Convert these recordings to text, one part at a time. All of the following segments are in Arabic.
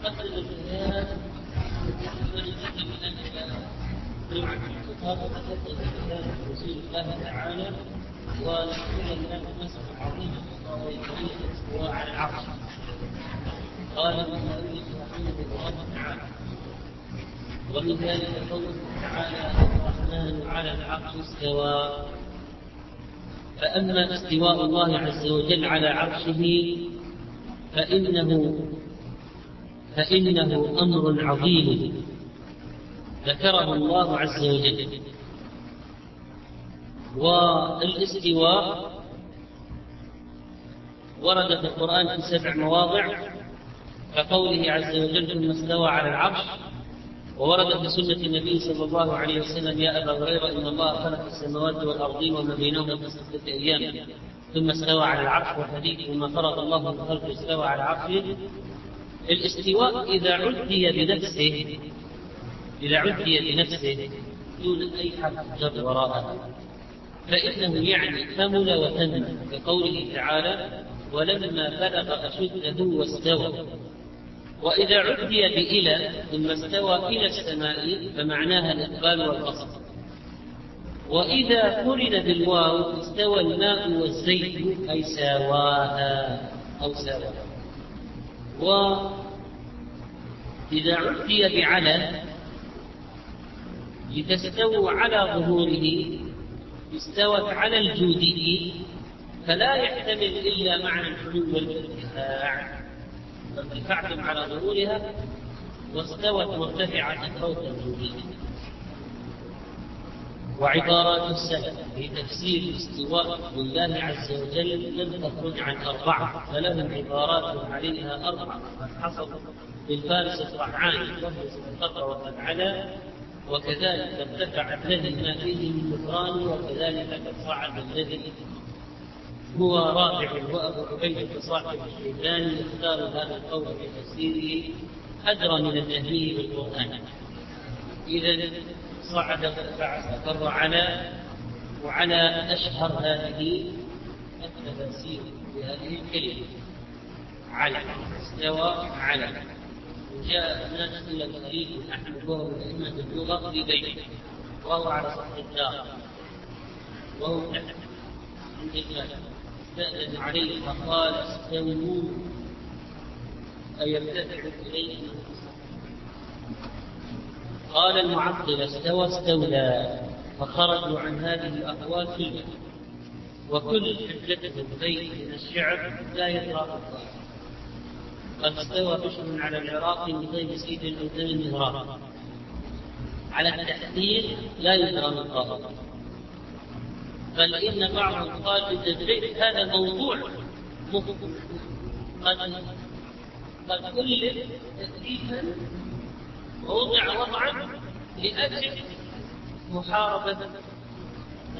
ولذلك قوله تعالى الرحمن على العرش استوى. فأما استواء الله عز وجل على عرشه فإنه أمر عظيم ذكره الله عز وجل. والاستواء ورد في القرآن في 7 مواضع كقوله عز وجل ثم استوى على العرش، وورد في سنة النبي صلى الله عليه وسلم يا أبا هريرة إن الله خلق السماوات والأرض وما بينهما في 6 أيام ثم استوى على العرش، وحديث ثم فرض الله من خلقه استوى على عرشه. الاستواء إذا عدي بنفسه دون أي حرف جر وراءه فإنه يعني كمل وتم، كقوله تعالى ولما بلغ أشده واستوى. وإذا عدي بإلى ثم استوى إلى السماء فمعناها الإقبال والقصد. وإذا قرن بالواو استوى الماء والزيت أي ساواها أو ساواها. وإذا عدي بعلى لتستوى على ظهوره استوت على الجودي فلا يحتمل إلا معنى الحلول والارتفاع، فارتفعتم على ظهورها واستوت وارتفعت فوق الجودي. وعبارات السلف في تفسير استواء الله عز وجل لم تخرج عن 4، فلهم عبارات عليها 4 حصل بالفارس الصحعاني وهو استقر وتبعلا، وكذلك ارتفع الذي ما فيه من كفران، وكذلك تصعد الذي هو رافع وابو عبيد صاحب الشيباني يختار هذا القول في تفسيره أدرى من التهميه بالقرآن. إذا صعد وارتفع استقر على، وعلى أشهر هذه التفسير بهذه الكلمة على استوى على. جاء ناس إلى تغريب أحمد وهو أئمة اللغة في بيته وهو على سطح الدار وهو تحت عند الله استأذن عليه فقال استووا أي ارتفعوا إليه. قال المعطل استوى استولى، فخرجوا عن هذه الأقوال كلها، وكل حجته البيت من الشعر لا يطرأ الظاهر. قد استوى بشر على العراق من غير سيد الأذان المهراق على التحذير لا يدرى من قاطع. بل إن بعضهم قال بالتدريب هذا موضوع قد كلف تكليفا ووضع وضعا لأجل محاربة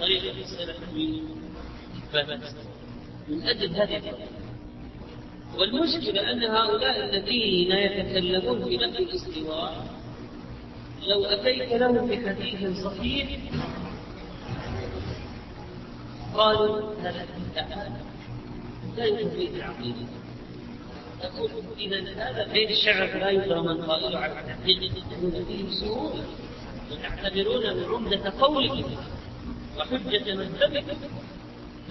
طريقة السلفيين من أجل هذه الطريقة. والمشكلة أن هؤلاء الذين يتكلمون في نفي الاستواء لو أتيت لهم بحديث صحيح قالوا هذا الكتاب لا يفيد العقيدة، تقول إذا هذا بين الشعر لا يدرى من قائله على التحقيق يتكلمون فيه بسهولة ويعتبرونه عمدة قوله وحجة من ثبت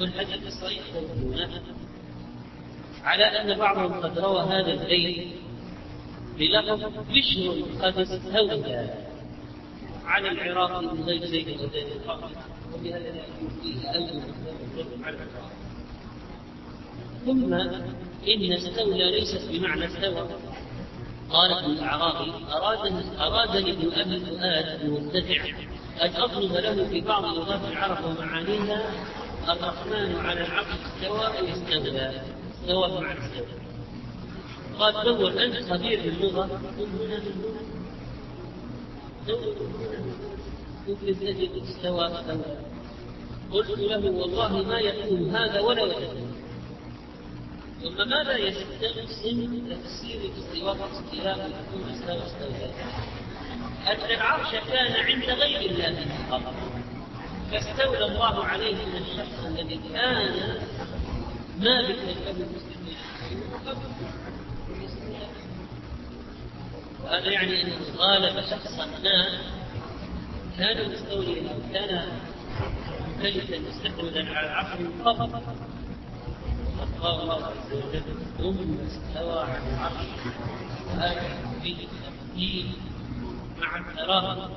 والحديث الصحيح يقولونه. على أن بعضهم قد روى هذا البيت بلقب بشر قد استولى على العراق من غير زيد الأذان القاطع، وبهذا يكون فيه ألم على العراق. ثم إن استولى ليست بمعنى استوى. قال ابن الأعرابي أرادني ابن أبي فؤاد المرتفع أن أطلب له في بعض لغات العرب ومعانيها الرحمن على العرش استوى أي استولى، استوى مع استوى. قال دور أنت خبير باللغة قل هنا استوى. قلت له والله ما يكون هذا ولا يكون. ثم ماذا يستلزم تفسير الاستواء واختلاف يكون استوى؟ أن العرش كان عند غير الله فقط، فاستولى الله عليه من الشخص الذي كان ما بك الأب المسلمين قال يعني أن غالب شخصا ما كان مستوليا أو كان ممتلكا مستحوذا على العقل من قبل، فقال الله عز وجل ثم استوى على العرش وآتى به تمثيل مع التراب،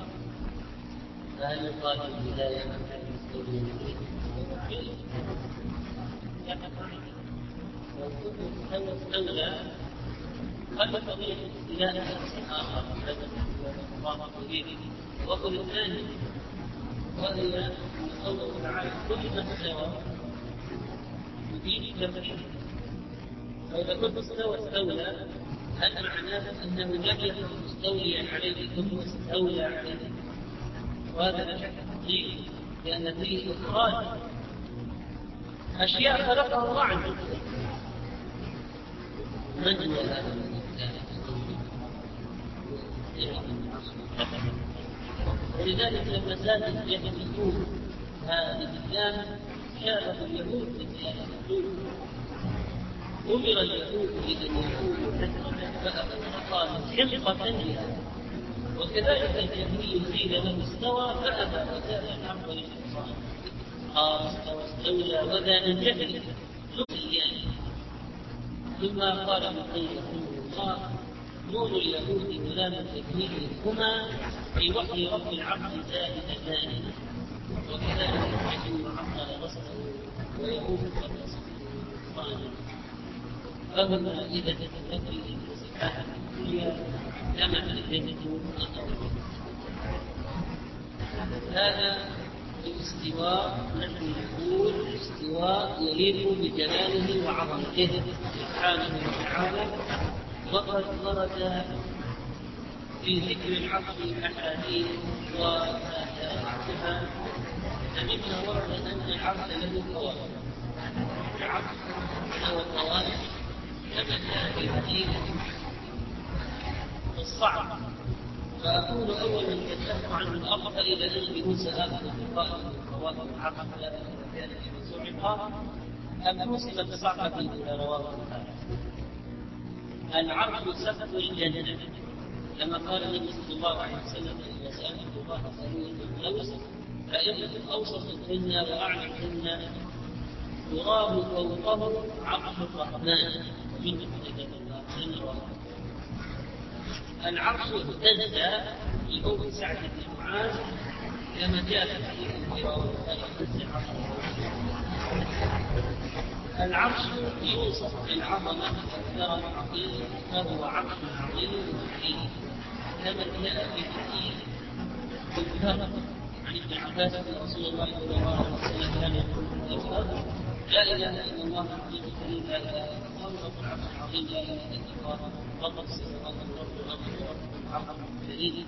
فهل يقال البداية أن كان مستوليا عليه؟ والكتب الأولى قبل قضية الاستيلاء شخص آخر الذي الله به وقل الثاني، وهي أن الله تعالى كل ما استوى يدين جمعه، فإذا كنت استوى استولى هل معناه أنه لم يكن مستوليا عليه ثم استولى عليه؟ وهذا لا شك فيه، لأن فيه إخراج أشياء خلقها الله عز وجل. من هو هذا الذي كان يستولي؟ ولذلك لما زادت اليهود هذه الإسلام شابه اليهود بزيادة الدين، أمر اليهود بأن يكونوا حكمة فأبى خلقة لها، وكذلك اليهود قيل له استوى فأبى وكان الحق للشيطان، قال استوى استولى وذا ننجحد لقيان. ثم قال ابن الله نور اليهود ولام التكوين هما في وحي رب العبد زائدتان، وكذلك الحكيم عطل رسله ويقوم بالرسل سلطانا، فهما اذا تتفكر بصفات الدنيا كما الجنه والنار. هذا الاستواء نحن نقول استواء يليق بجلاله وعظمته سبحانه وتعالى، وقد ورد في ذكر العقل احاديث وما تبعها، فمما ورد ان العقل له قوائم، العقل له قوائم كما جاء في حديث الصعب، فاكون اولا يتلف عن الارض الى ان موسى اخذ بقائم قوائم العقل الى ان سعقا ام موسم صعقه الى رواه العرش سقف الجنة، لما قال النبي صلى الله عليه وسلم إذا سألت الله سألوني بالأوسط فإنكم أوسطهن وأعلمهن تراب فوقه عرش الرحمن ومنكم إذا الله. العرش اهتز لقول سعد بن معاذ كما جاء في حديث العرش يوصف بالعظمة أكثر العقيل، فهو عرش عظيم مكين كما جاء في حديث مذكر عن ابن عباس أن رسول الله صلى الله عليه وسلم كان يقول لا إله إلا الله عظيم الكريم لا إله إلا الله رب العرش العظيم لا إله إلا الله رب السماوات والأرض رب العرش الكريم.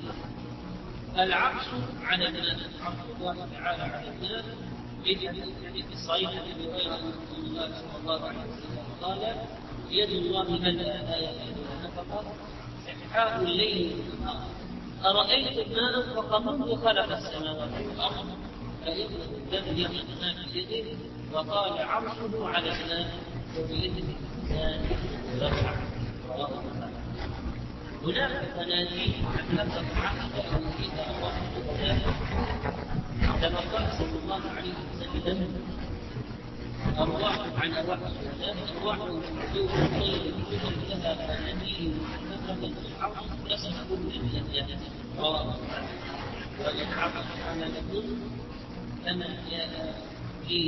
العرش على الماء، عرش الله تعالى على الماء، بحديث الصحيح عن ابي هريره رسول الله صلى الله عليه وسلم قال يد الله ملأت لا يكادها نفقا سحاء الليل والنهار، أرأيتم ما أنفق منذ خلق السماوات والأرض فإنه لم يغنم ما في يده، وقال عرشه على الماء وبيده الإنسان يرفع. هناك تناديه حتى تضحك فإن إذا أراد كما قال صلى الله عليه وسلم أرواح عن أرواح أرواح وجوه الطير كتب لها فنبيه نفخة في العرش تسكن من الجنة رواه وللعرش حملة كما جاء في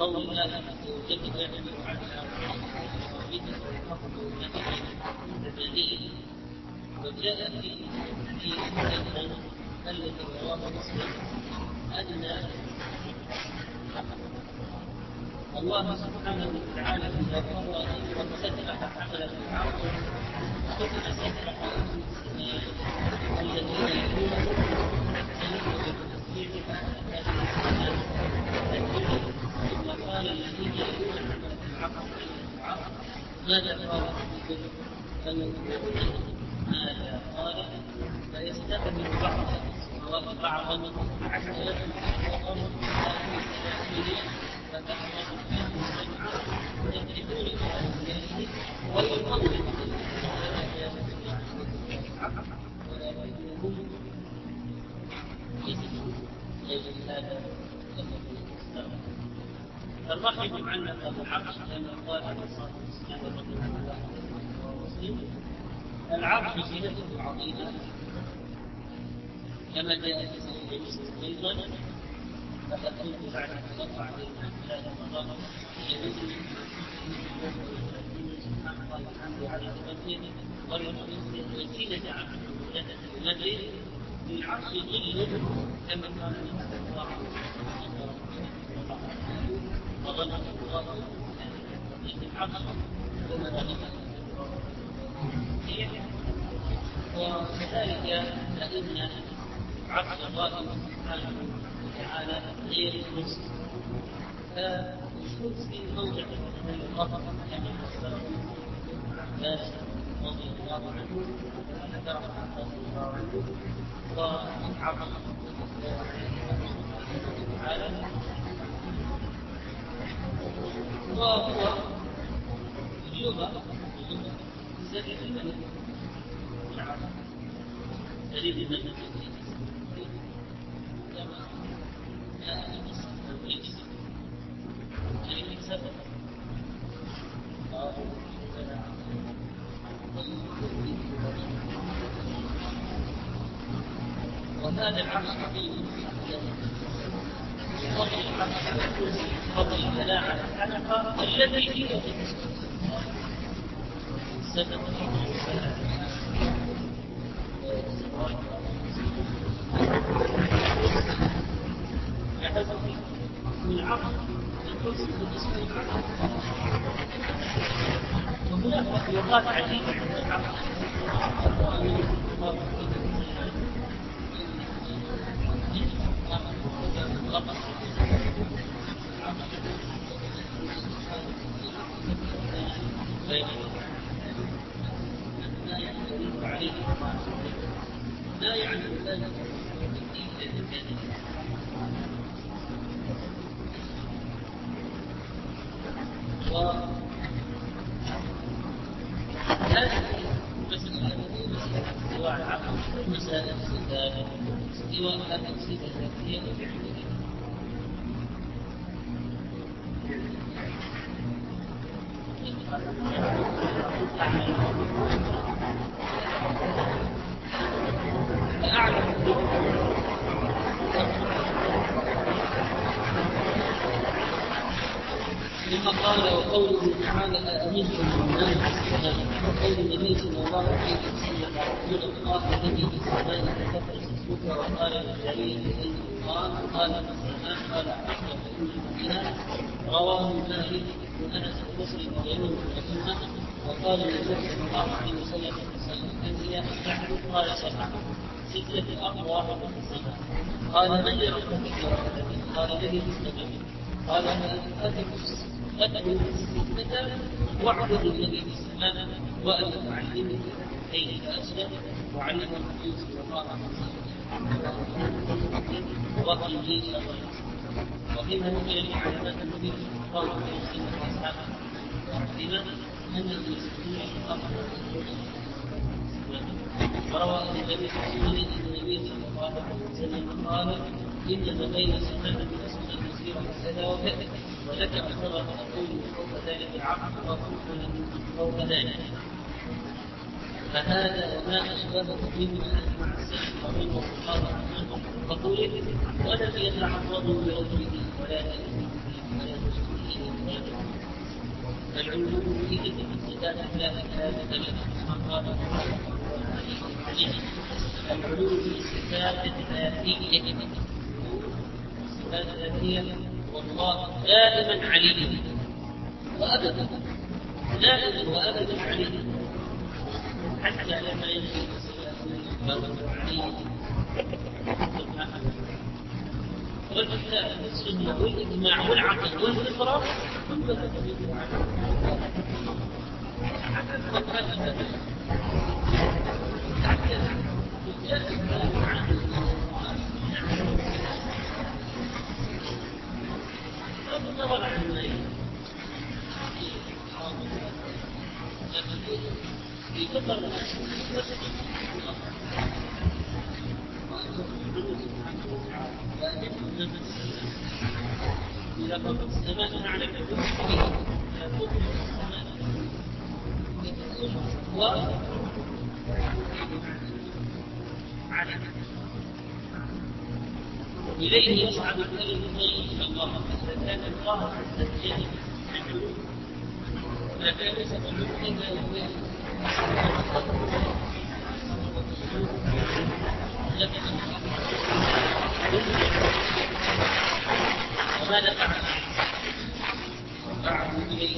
قول الله عز وجل يحمل على العرش وصحبته وحفظه من الجنين، وجاء في سنة الذي رواه مسلم أن الله سبحانه وتعالى إذا قرر أن تسبح حملة العرش فتسبح أهل السماء الذين يكونون بتسبيحها أهل السماء ثم قال الذين يكونون حملة العرش ماذا قال ربكم فليقولوا ماذا قال فيستقبل بعضهم بعضا حتى يكون الأمر فتحركوا فيه السمع ويدركون بأنفسهم ويقلبوا العرش لأن القائل العرش زينته عظيمة كما جاء في صحيح مسلم أيضا فقد كنت بعد أن تقطع بين ثلاث مرات سبحان الله الحمد على نعمته والمؤمن وزينة عبد المولد الذي للعرش ظل كما قال النبي الله عليه وسلم وظل الله العرش وملائكته وكذلك فإن عرش الله سبحانه وتعالى غير القدس فالقدس في موضع من القبر كما فسره ابن عباس رضي الله عنه وذكره عن رضي الله عنه ومن عرش سبحانه وتعالى وهو يوضع سرير الملك العرش سرير الملك وهذا العرش عظيم وهذا العرش عظيم فلا على الحلقة التي فيها سبب والعقل الكرسي بالنسبه وهناك مخلوقات عجيبه عند العقل لا يعلم ذلك هذه مسألة استواء العقل مسألة استدامة استواء التمسيك الذاتية وفعلية لما قال وقوله تعالى أأمنتم الناس وقول النبي صلى الله عليه وسلم رسول الله الذي في السماء فكبر اسمك وقال للجليل بأن الله قال السماء قال عشرة منها رواه مالك وأنس البصري وغيره من وقال النبي صلى الله عليه وسلم أنبياء السحر قال سبعة ستة أقوى رب السماء قال من يربك قال الذي في السماء قال أتبه السنة واعبد الذي في السماء وأن أعلمك كيف أسلم وعلم النبي صلى الله عليه وسلم وقل لي شرعا وقيمة جميع علامات النبي صلى الله عليه وسلم وأصحابه وقيمة أنه يستطيع الأمر وروى أن النبي صلى الله عليه وسلم قال إنما بين سنة وسنة وذكر الصلاة تقول فوق ذلك العقل فوق ذلك فهذا ما أشبهه مما أجمع السحر ومنه الخطر فقوله ولم يتعرض بربه ولا تأثيره ولا تشكره ولا تشكره فالعلوم به من صدات الله ثلاثة من قال العلوم في صفات ذاتية صفات ذاتية والله دائما عليم وأبدا دائما وأبدا عليم حتى لما يجب الصلاة عليم والكتاب والسنة والإجماع والعقل والفطرة كلها تدل على النظر عن الناس في كثر الناس إليه يصعد الكلم الطيب إلى الله، فاستدان الله فاستدان حمله، فكان سبب إذا هو وماذا فعل؟ رفعه إليه،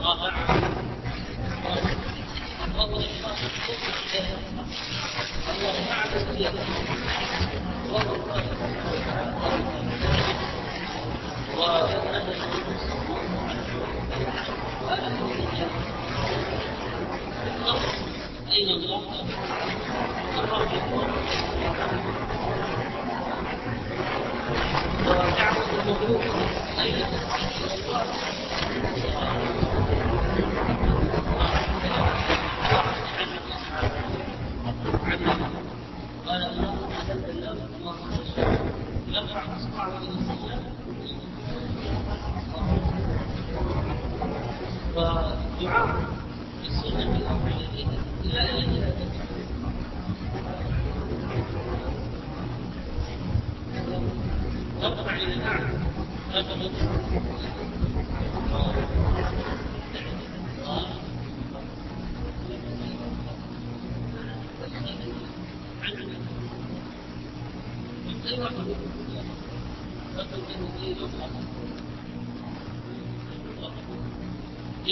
رفعه، الله فعل إليه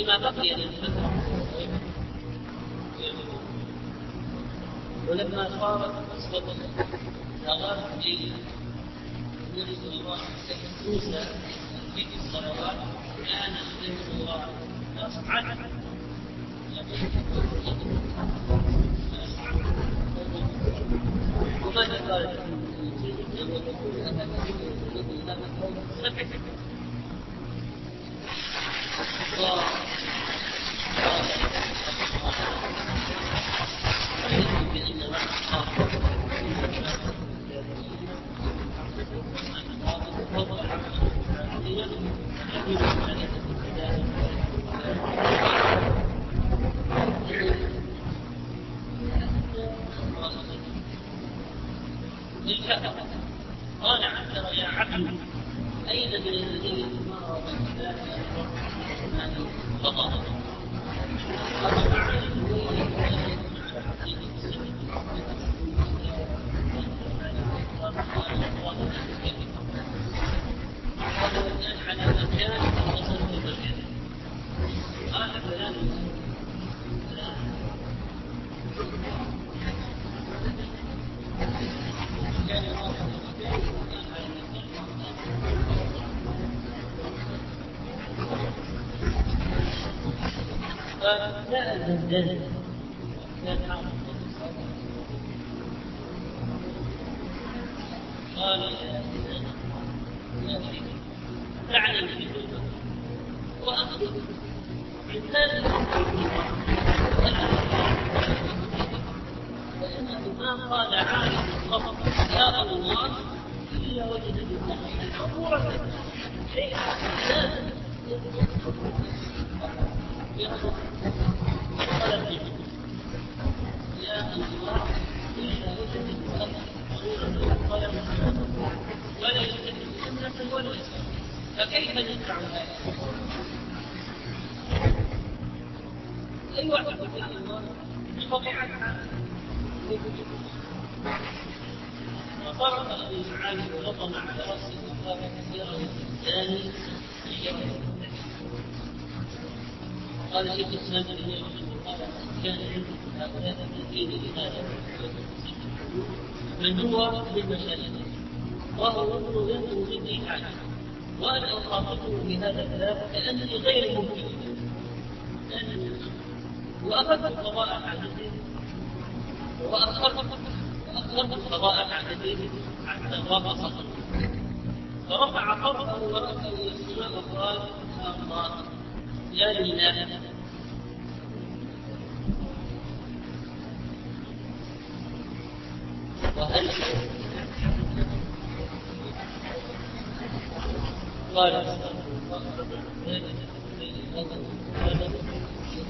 لما بقي من الفترة ولما صارت مصبة نغارت ليلة نبي صلى الله عليه وسلم موسى في الصلوات كان نبي صلى الله عليه وسلم وماذا قالت من قال عبد يا عبد أين من الذين مروا خطأ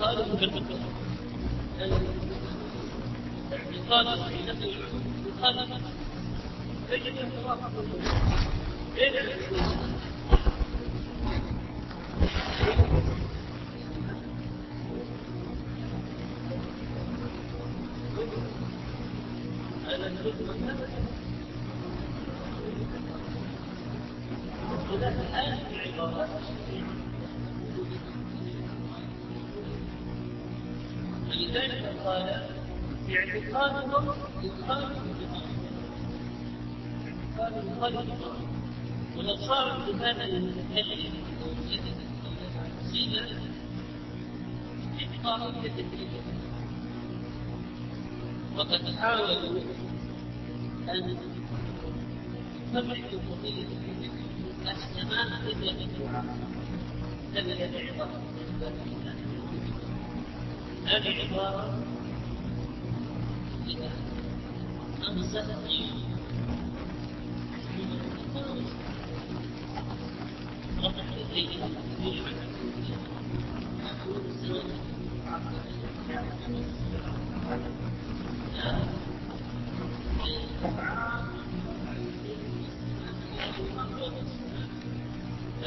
اعتقاد في الفقه، اعتقاد في نفس العلوم، يجب ان تراقب بين العلوم. وقد حاولوا أن تبحثوا قضية السماء قبل الدعاء تبدأ بعبارة هذه عبارة إذا أمسكت وقفت إليها أقول السلام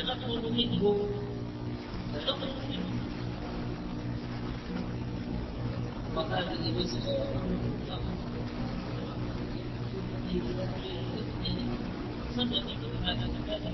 فنقول منه وهذه مسألة صدق بهذا الكلام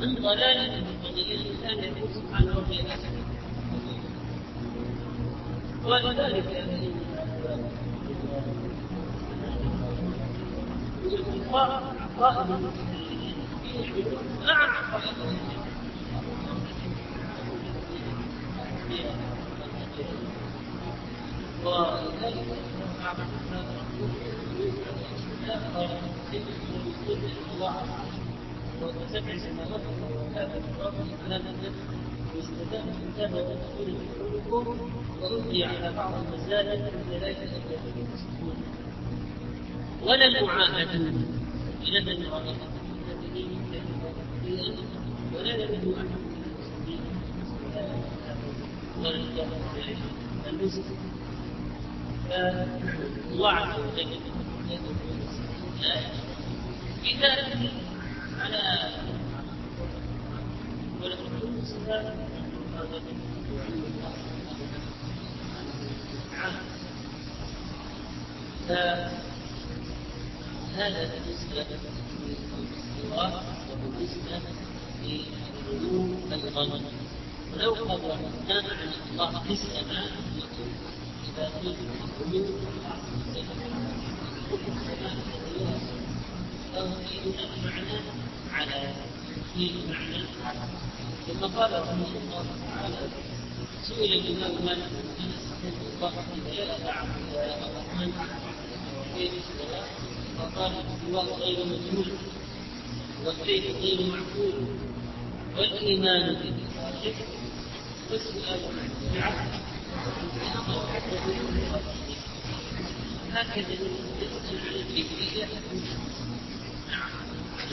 من ضلالة المضلين الإنسان يقول سبحانه وتعالى ولذلك الكفار عقائد لا عقائد ولذلك وتسمع سنوات وكافة الرابط على النفس واستدام الكتابة وتقول بحولكم وردي على بعض المسائل وذلك التي تسكون ولا المعاهدة لدى المرأة المتابعين كثيرا ولا نبدو أنه من المسلمين ولا نبدو عليه النسك فالله عز وجل إذا على والحكومة السلام هذا بالنسبة للصراط وبالنسبة للعلوم الغنم ولو قدرنا عن الله في السماء إذا كنت العلوم الغنم فهو إنما معناه على في معنى. ثم قال رحمه الله تعالى: سئل الإمام مالك بن أنس رحمه الله إذا أعمل عبد الرحمن في الصلاة فقال: الله غير مجهول والبيت غير معقول والإيمان بالإصلاح والسؤال عن البدعة هكذا يسأل عن الكيفية. نعم، عن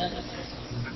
الكيفية